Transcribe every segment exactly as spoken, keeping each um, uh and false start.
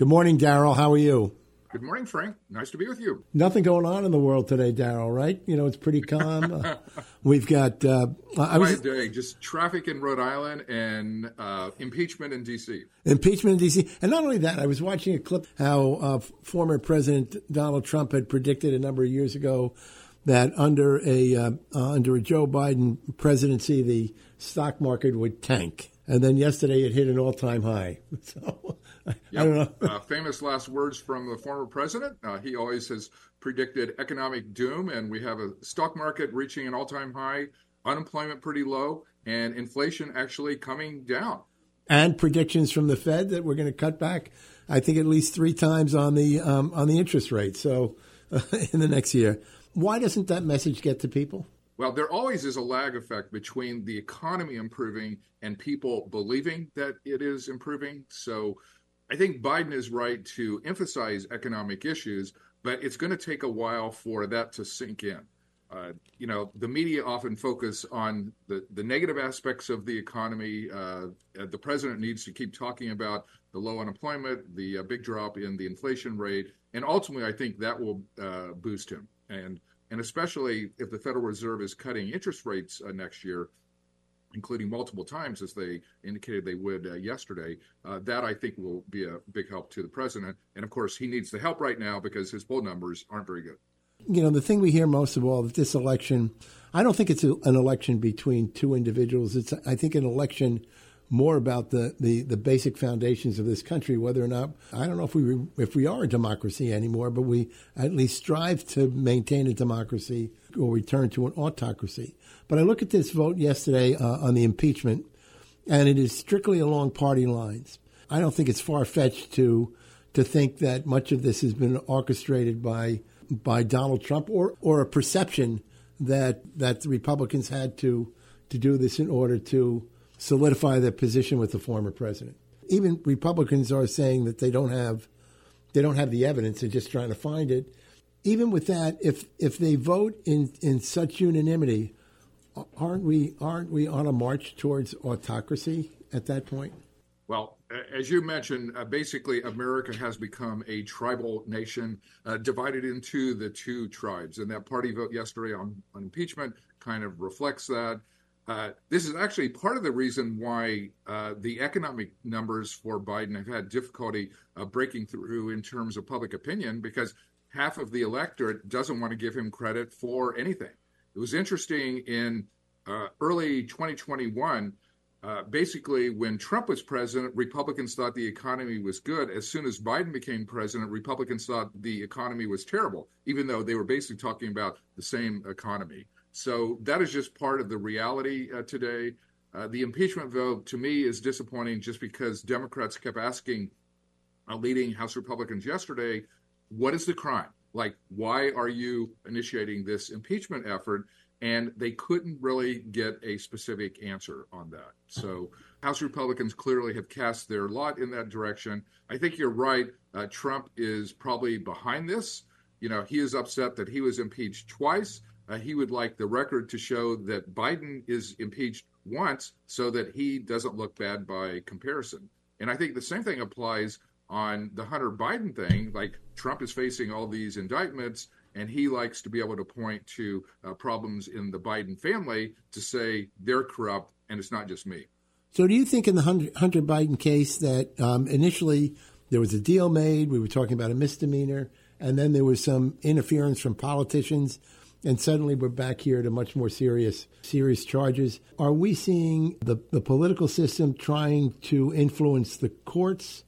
Good morning, Darryl. How are you? Good morning, Frank. Nice to be with you. Nothing going on in the world today, Darryl, right? You know, it's pretty calm. uh, we've got... Uh, I was day, just traffic in Rhode Island and uh, impeachment in D C Impeachment in D C And not only that, I was watching a clip how uh, former President Donald Trump had predicted a number of years ago that under a, uh, uh, under a Joe Biden presidency, the stock market would tank. And then yesterday it hit an all-time high. So... Yep. I don't know. uh, famous last words from the former president. Uh, he always has predicted economic doom, and we have a stock market reaching an all-time high, unemployment pretty low, and inflation actually coming down. And predictions from the Fed that we're going to cut back, I think, at least three times on the um, on the interest rate. So uh, in the next year, why doesn't that message get to people? Well, there always is a lag effect between the economy improving and people believing that it is improving. So I think Biden is right to emphasize economic issues, but it's going to take a while for that to sink in. Uh, you know, the media often focus on the, the negative aspects of the economy. Uh, the president needs to keep talking about the low unemployment, the uh, big drop in the inflation rate, and ultimately I think that will uh, boost him. And, and especially if the Federal Reserve is cutting interest rates uh, next year, including multiple times, as they indicated they would uh, yesterday, uh, that I think will be a big help to the president. And, of course, he needs the help right now because his poll numbers aren't very good. You know, the thing we hear most of all, that this election, I don't think it's a, an election between two individuals. It's, I think, an election more about the, the, the basic foundations of this country, whether or not, I don't know if we if we are a democracy anymore, but we at least strive to maintain a democracy or return to an autocracy. But I look at this vote yesterday uh, on the impeachment, and it is strictly along party lines. I don't think it's far-fetched to to think that much of this has been orchestrated by by Donald Trump or, or a perception that that the Republicans had to, to do this in order to solidify their position with the former president. Even Republicans are saying that they don't have they don't have the evidence. They're just trying to find it. Even with that, if if they vote in, in such unanimity, Aren't we aren't we on a march towards autocracy at that point? Well, as you mentioned, uh, basically America has become a tribal nation uh, divided into the two tribes. And that party vote yesterday on, on impeachment kind of reflects that. Uh, this is actually part of the reason why uh, the economic numbers for Biden have had difficulty uh, breaking through in terms of public opinion, because half of the electorate doesn't want to give him credit for anything. It was interesting in uh, early twenty twenty-one, uh, basically when Trump was president, Republicans thought the economy was good. As soon as Biden became president, Republicans thought the economy was terrible, even though they were basically talking about the same economy. So that is just part of the reality uh, today. Uh, the impeachment vote, to me, is disappointing just because Democrats kept asking uh, leading House Republicans yesterday, what is the crime? Like, why are you initiating this impeachment effort? And they couldn't really get a specific answer on that. So House Republicans clearly have cast their lot in that direction. I think you're right. Uh, Trump is probably behind this. You know, he is upset that he was impeached twice. Uh, he would like the record to show that Biden is impeached once so that he doesn't look bad by comparison. And I think the same thing applies on the Hunter Biden thing. Like, Trump is facing all these indictments, and he likes to be able to point to uh, problems in the Biden family to say they're corrupt, and it's not just me. So do you think in the Hunter Biden case that um, initially there was a deal made, we were talking about a misdemeanor, and then there was some interference from politicians, and suddenly we're back here to much more serious serious charges? Are we seeing the, the political system trying to influence the courts?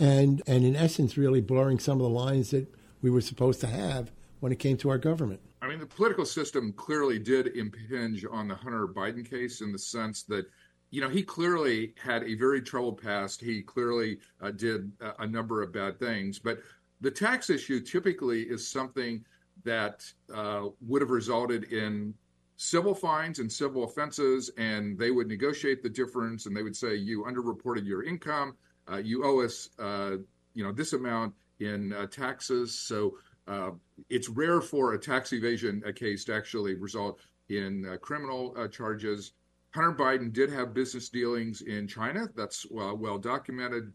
And and in essence, really blurring some of the lines that we were supposed to have when it came to our government. I mean, the political system clearly did impinge on the Hunter Biden case in the sense that, you know, he clearly had a very troubled past. He clearly uh, did a, a number of bad things. But the tax issue typically is something that uh, would have resulted in civil fines and civil offenses, and they would negotiate the difference, and they would say, you underreported your income. Uh, you owe us, uh, you know, this amount in uh, taxes. So uh, it's rare for a tax evasion a case to actually result in uh, criminal uh, charges. Hunter Biden did have business dealings in China. That's uh, well documented.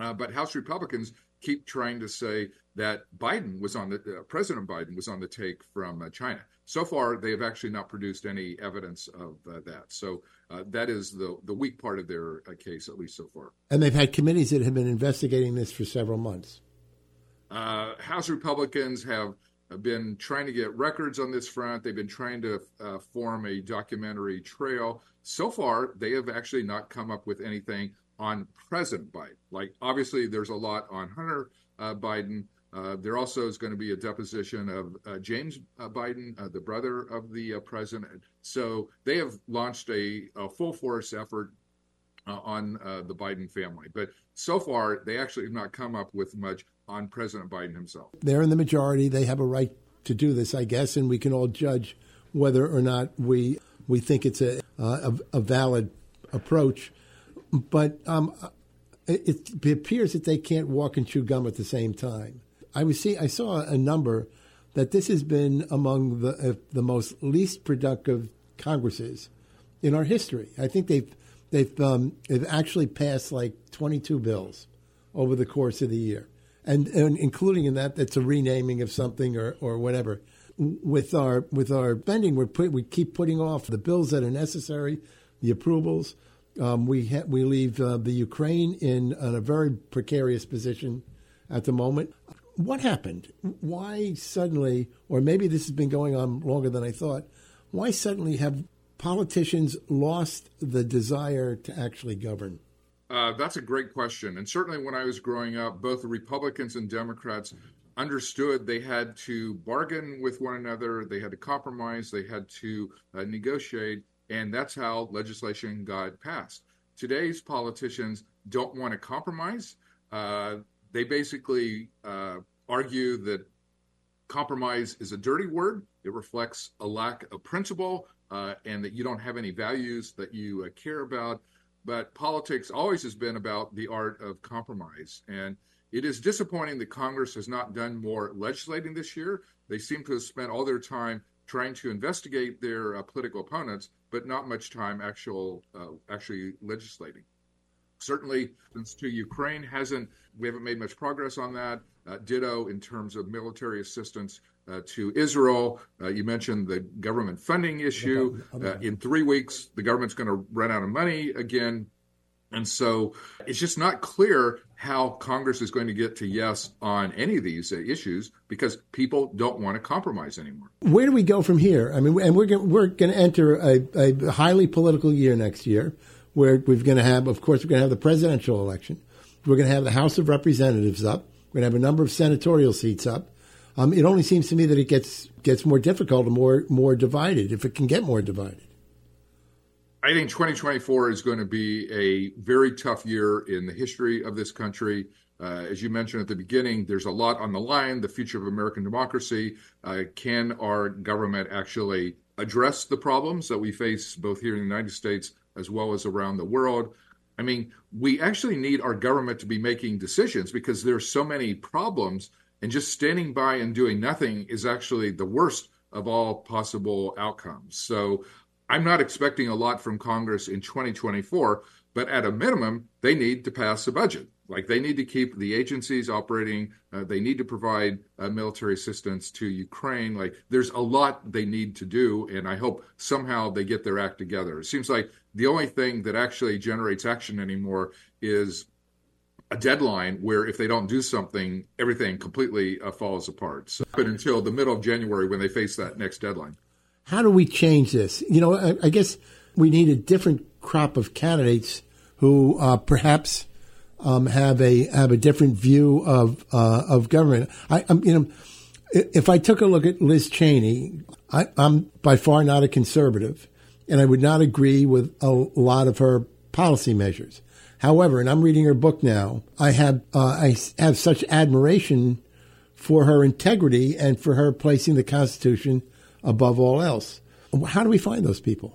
Uh, but House Republicans keep trying to say that Biden was on the uh, President Biden was on the take from uh, China. So far, they have actually not produced any evidence of uh, that. So uh, that is the the weak part of their uh, case, at least so far. And they've had committees that have been investigating this for several months. Uh, House Republicans have been trying to get records on this front. They've been trying to uh, form a documentary trail. So far, they have actually not come up with anything on President Biden. Like, obviously, there's a lot on Hunter uh, Biden. Uh, there also is going to be a deposition of uh, James uh, Biden, uh, the brother of the uh, president. So they have launched a, a full force effort uh, on uh, the Biden family. But so far, they actually have not come up with much on President Biden himself. They're in the majority. They have a right to do this, I guess, and we can all judge whether or not we we think it's a, uh, a, a valid approach. But um, it, it appears that they can't walk and chew gum at the same time. I was see, I saw a number that this has been among the uh, the most least productive Congresses in our history. I think they've they've um, they've actually passed like twenty-two bills over the course of the year, and, and including in that that's a renaming of something or, or whatever. With our with our spending, we put we keep putting off the bills that are necessary, the approvals. Um, we ha- we leave uh, the Ukraine in, in a very precarious position at the moment. What happened? Why suddenly, or maybe this has been going on longer than I thought, why suddenly have politicians lost the desire to actually govern? Uh, that's a great question. And certainly when I was growing up, both Republicans and Democrats understood they had to bargain with one another, they had to compromise, they had to uh, negotiate, and that's how legislation got passed. Today's politicians don't want to compromise. Uh, They basically uh, argue that compromise is a dirty word. It reflects a lack of principle uh, and that you don't have any values that you uh, care about. But politics always has been about the art of compromise. And it is disappointing that Congress has not done more legislating this year. They seem to have spent all their time trying to investigate their uh, political opponents, but not much time actual uh, actually legislating. Certainly, since to Ukraine hasn't, we haven't made much progress on that. Uh, ditto in terms of military assistance uh, to Israel. Uh, you mentioned the government funding issue. Uh, in three weeks, the government's going to run out of money again. And so it's just not clear how Congress is going to get to yes on any of these uh, issues because people don't want to compromise anymore. Where do we go from here? I mean, and we're gonna, we're going to enter a, a highly political year next year. Where we're going to have, of course, we're going to have the presidential election. We're going to have the House of Representatives up. We're going to have a number of senatorial seats up. Um, it only seems to me that it gets gets more difficult and more more divided, if it can get more divided. I think twenty twenty-four is going to be a very tough year in the history of this country. Uh, as you mentioned at the beginning, there's a lot on the line. The future of American democracy. Uh, can our government actually address the problems that we face both here in the United States as well as around the world? I mean, we actually need our government to be making decisions because there are so many problems, and just standing by and doing nothing is actually the worst of all possible outcomes. So I'm not expecting a lot from Congress in twenty twenty-four, but at a minimum, they need to pass a budget. Like, they need to keep the agencies operating. Uh, they need to provide uh, military assistance to Ukraine. Like, there's a lot they need to do, and I hope somehow they get their act together. It seems like the only thing that actually generates action anymore is a deadline where if they don't do something, everything completely uh, falls apart. So, but until the middle of January when they face that next deadline. How do we change this? You know, I, I guess we need a different crop of candidates who uh, perhaps – Um, have a have a different view of uh, of government. I, I'm, you know, if I took a look at Liz Cheney, I, I'm by far not a conservative, and I would not agree with a lot of her policy measures. However, and I'm reading her book now, I have uh, I have such admiration for her integrity and for her placing the Constitution above all else. How do we find those people?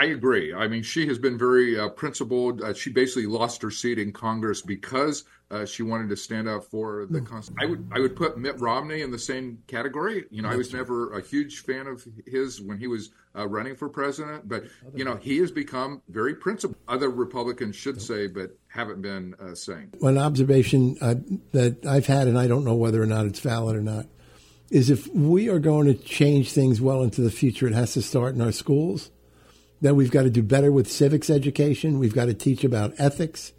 I agree. I mean, she has been very uh, principled. Uh, she basically lost her seat in Congress because uh, she wanted to stand up for the Constitution. I would, I would put Mitt Romney in the same category. You know, I was never a huge fan of his when he was uh, running for president, but, you know, he has become very principled. Other Republicans should say, but haven't been uh, saying. One observation uh, that I've had, and I don't know whether or not it's valid or not, is if we are going to change things well into the future, it has to start in our schools. Then we've got to do better with civics education. We've got to teach about ethics.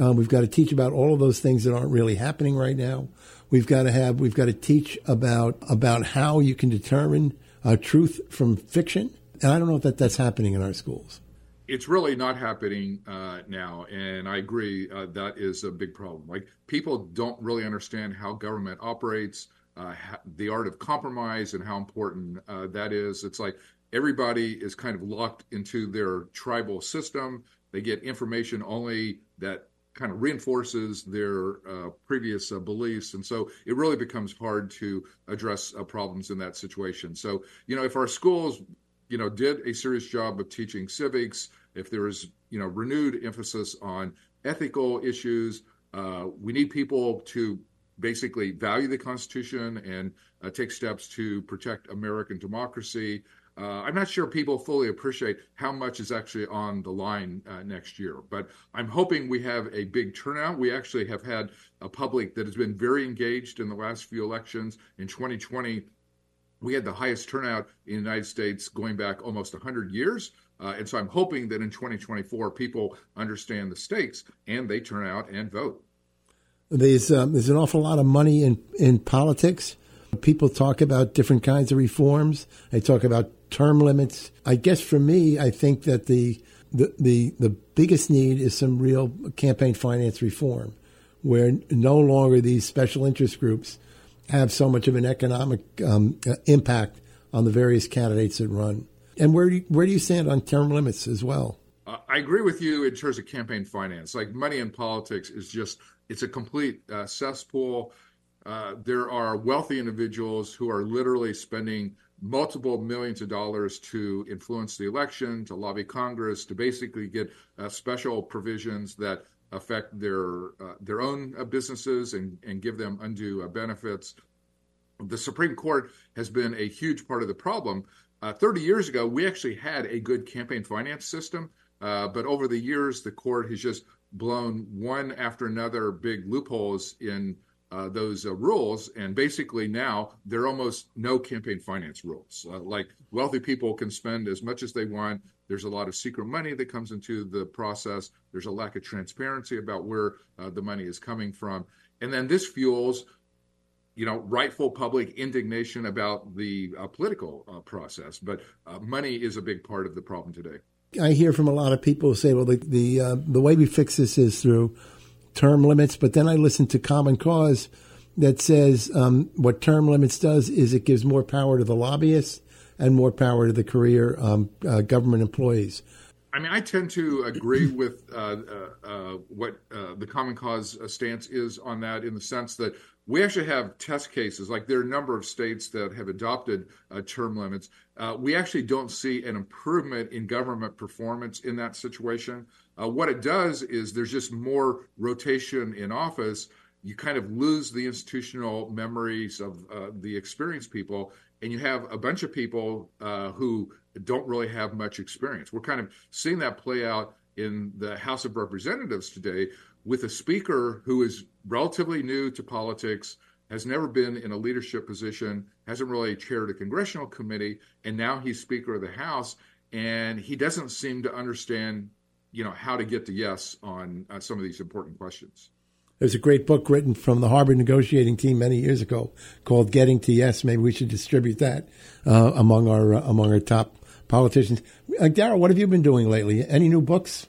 Um, we've got to teach about all of those things that aren't really happening right now. We've got to have, we've got to teach about, about how you can determine uh, truth from fiction. And I don't know if that that's happening in our schools. It's really not happening uh, now. And I agree, uh, that is a big problem. Like, people don't really understand how government operates, uh, the art of compromise and how important uh, that is. It's like, everybody is kind of locked into their tribal system. They get information only that kind of reinforces their uh, previous uh, beliefs. And so it really becomes hard to address uh, problems in that situation. So, you know, if our schools, you know, did a serious job of teaching civics, if there is, you know, renewed emphasis on ethical issues, uh, we need people to basically value the Constitution and uh, take steps to protect American democracy. Uh, I'm not sure people fully appreciate how much is actually on the line uh, next year, but I'm hoping we have a big turnout. We actually have had a public that has been very engaged in the last few elections. In twenty twenty, we had the highest turnout in the United States going back almost one hundred years. Uh, and so I'm hoping that in twenty twenty-four, people understand the stakes and they turn out and vote. There's, um, there's an awful lot of money in, in politics. People talk about different kinds of reforms. They talk about term limits. I guess for me, I think that the, the the the biggest need is some real campaign finance reform, where no longer these special interest groups have so much of an economic um, impact on the various candidates that run. And where do you, where do you stand on term limits as well? Uh, I agree with you in terms of campaign finance. Like, money in politics is just, it's a complete uh, cesspool. Uh, there are wealthy individuals who are literally spending multiple millions of dollars to influence the election, to lobby Congress, to basically get uh, special provisions that affect their uh, their own uh, businesses and, and give them undue uh, benefits. The Supreme Court has been a huge part of the problem. Uh, thirty years ago, we actually had a good campaign finance system, uh, but over the years, the court has just blown one after another big loopholes in Uh, those uh, rules, and basically now there are almost no campaign finance rules. Uh, like, wealthy people can spend as much as they want. There's a lot of secret money that comes into the process. There's a lack of transparency about where uh, the money is coming from. And then this fuels, you know, rightful public indignation about the uh, political uh, process. But uh, money is a big part of the problem today. I hear from a lot of people who say, well, the the, uh, the way we fix this is through term limits, but then I listen to Common Cause that says um, what term limits does is it gives more power to the lobbyists and more power to the career um, uh, government employees. I mean, I tend to agree with uh, uh, uh, what uh, the Common Cause stance is on that, in the sense that we actually have test cases. Like, there are a number of states that have adopted uh, term limits. Uh, we actually don't see an improvement in government performance in that situation. Uh, what it does is there's just more rotation in office. You kind of lose the institutional memories of uh, the experienced people, and you have a bunch of people uh, who don't really have much experience. We're kind of seeing that play out in the House of Representatives today, with a speaker who is relatively new to politics, has never been in a leadership position, hasn't really chaired a congressional committee, and now he's Speaker of the House, and he doesn't seem to understand, you know, how to get to yes on uh, some of these important questions. There's a great book written from the Harvard negotiating team many years ago called Getting to Yes. Maybe we should distribute that uh, among our uh, among our top politicians. Uh, Darrell, what have you been doing lately? Any new books?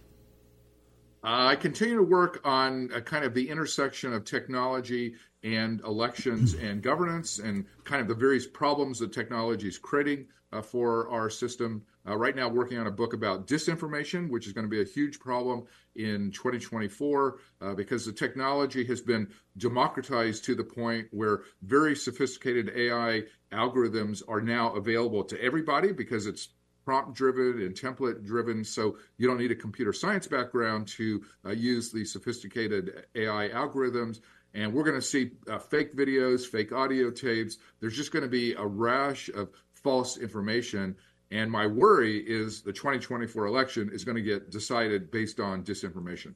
Uh, I continue to work on a kind of the intersection of technology and elections and governance, and kind of the various problems that technology is creating uh, for our system. Uh, right now, working on a book about disinformation, which is going to be a huge problem in twenty twenty-four, uh, because the technology has been democratized to the point where very sophisticated A I algorithms are now available to everybody, because it's prompt-driven and template-driven, so you don't need a computer science background to uh, use the sophisticated A I algorithms. And we're going to see uh, fake videos, fake audio tapes. There's just going to be a rash of false information. And my worry is the twenty twenty-four election is going to get decided based on disinformation.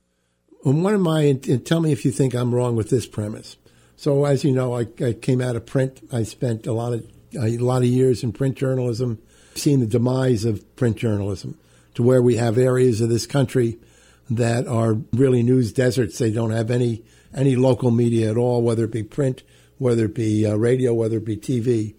And one of my, and tell me if you think I'm wrong with this premise. So as you know, I, I came out of print. I spent a lot of a lot of years in print journalism, seeing the demise of print journalism to where we have areas of this country that are really news deserts. They don't have any any local media at all, whether it be print, whether it be uh, radio, whether it be T V.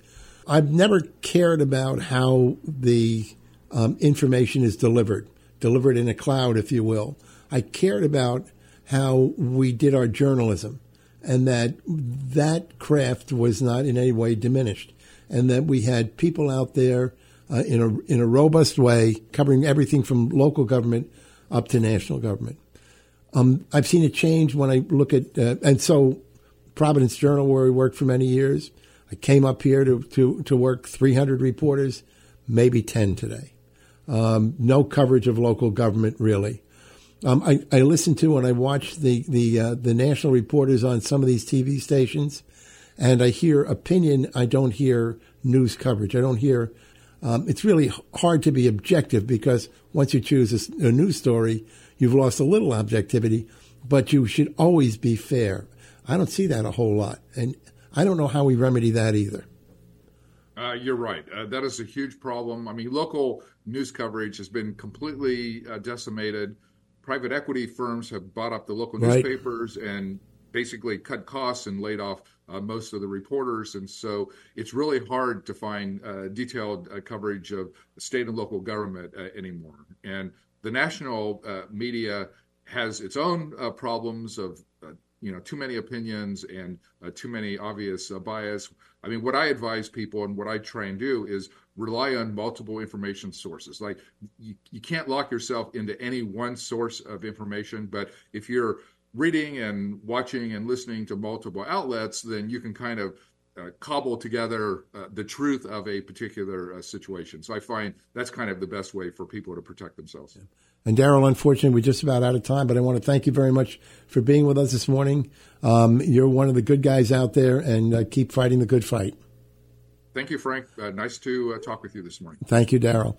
I've never cared about how the um, information is delivered, delivered in a cloud, if you will. I cared about how we did our journalism and that that craft was not in any way diminished and that we had people out there uh, in a in a robust way covering everything from local government up to national government. Um, I've seen a change when I look at, uh, and so Providence Journal, where I worked for many years, I came up here to, to, to work three hundred reporters, maybe ten today. Um, no coverage of local government, really. Um, I, I listened to and I watched the the, uh, the national reporters on some of these T V stations, and I hear opinion. I don't hear news coverage. I don't hear um, – it's really hard to be objective because once you choose a, a news story, you've lost a little objectivity, but you should always be fair. I don't see that a whole lot, and I don't know how we remedy that either. Uh, you're right. Uh, that is a huge problem. I mean, local news coverage has been completely uh, decimated. Private equity firms have bought up the local right. newspapers and basically cut costs and laid off uh, most of the reporters. And so it's really hard to find uh, detailed uh, coverage of state and local government uh, anymore. And the national uh, media has its own uh, problems of, uh, you know, too many opinions and uh, too many obvious uh, bias. I mean, what I advise people and what I try and do is rely on multiple information sources. Like you, you can't lock yourself into any one source of information, but if you're reading and watching and listening to multiple outlets, then you can kind of uh, cobble together uh, the truth of a particular uh, situation. So I find that's kind of the best way for people to protect themselves. And Darryl, unfortunately, we're just about out of time, but I want to thank you very much for being with us this morning. Um, you're one of the good guys out there, and uh, keep fighting the good fight. Thank you, Frank. Uh, nice to uh, talk with you this morning. Thank you, Darryl.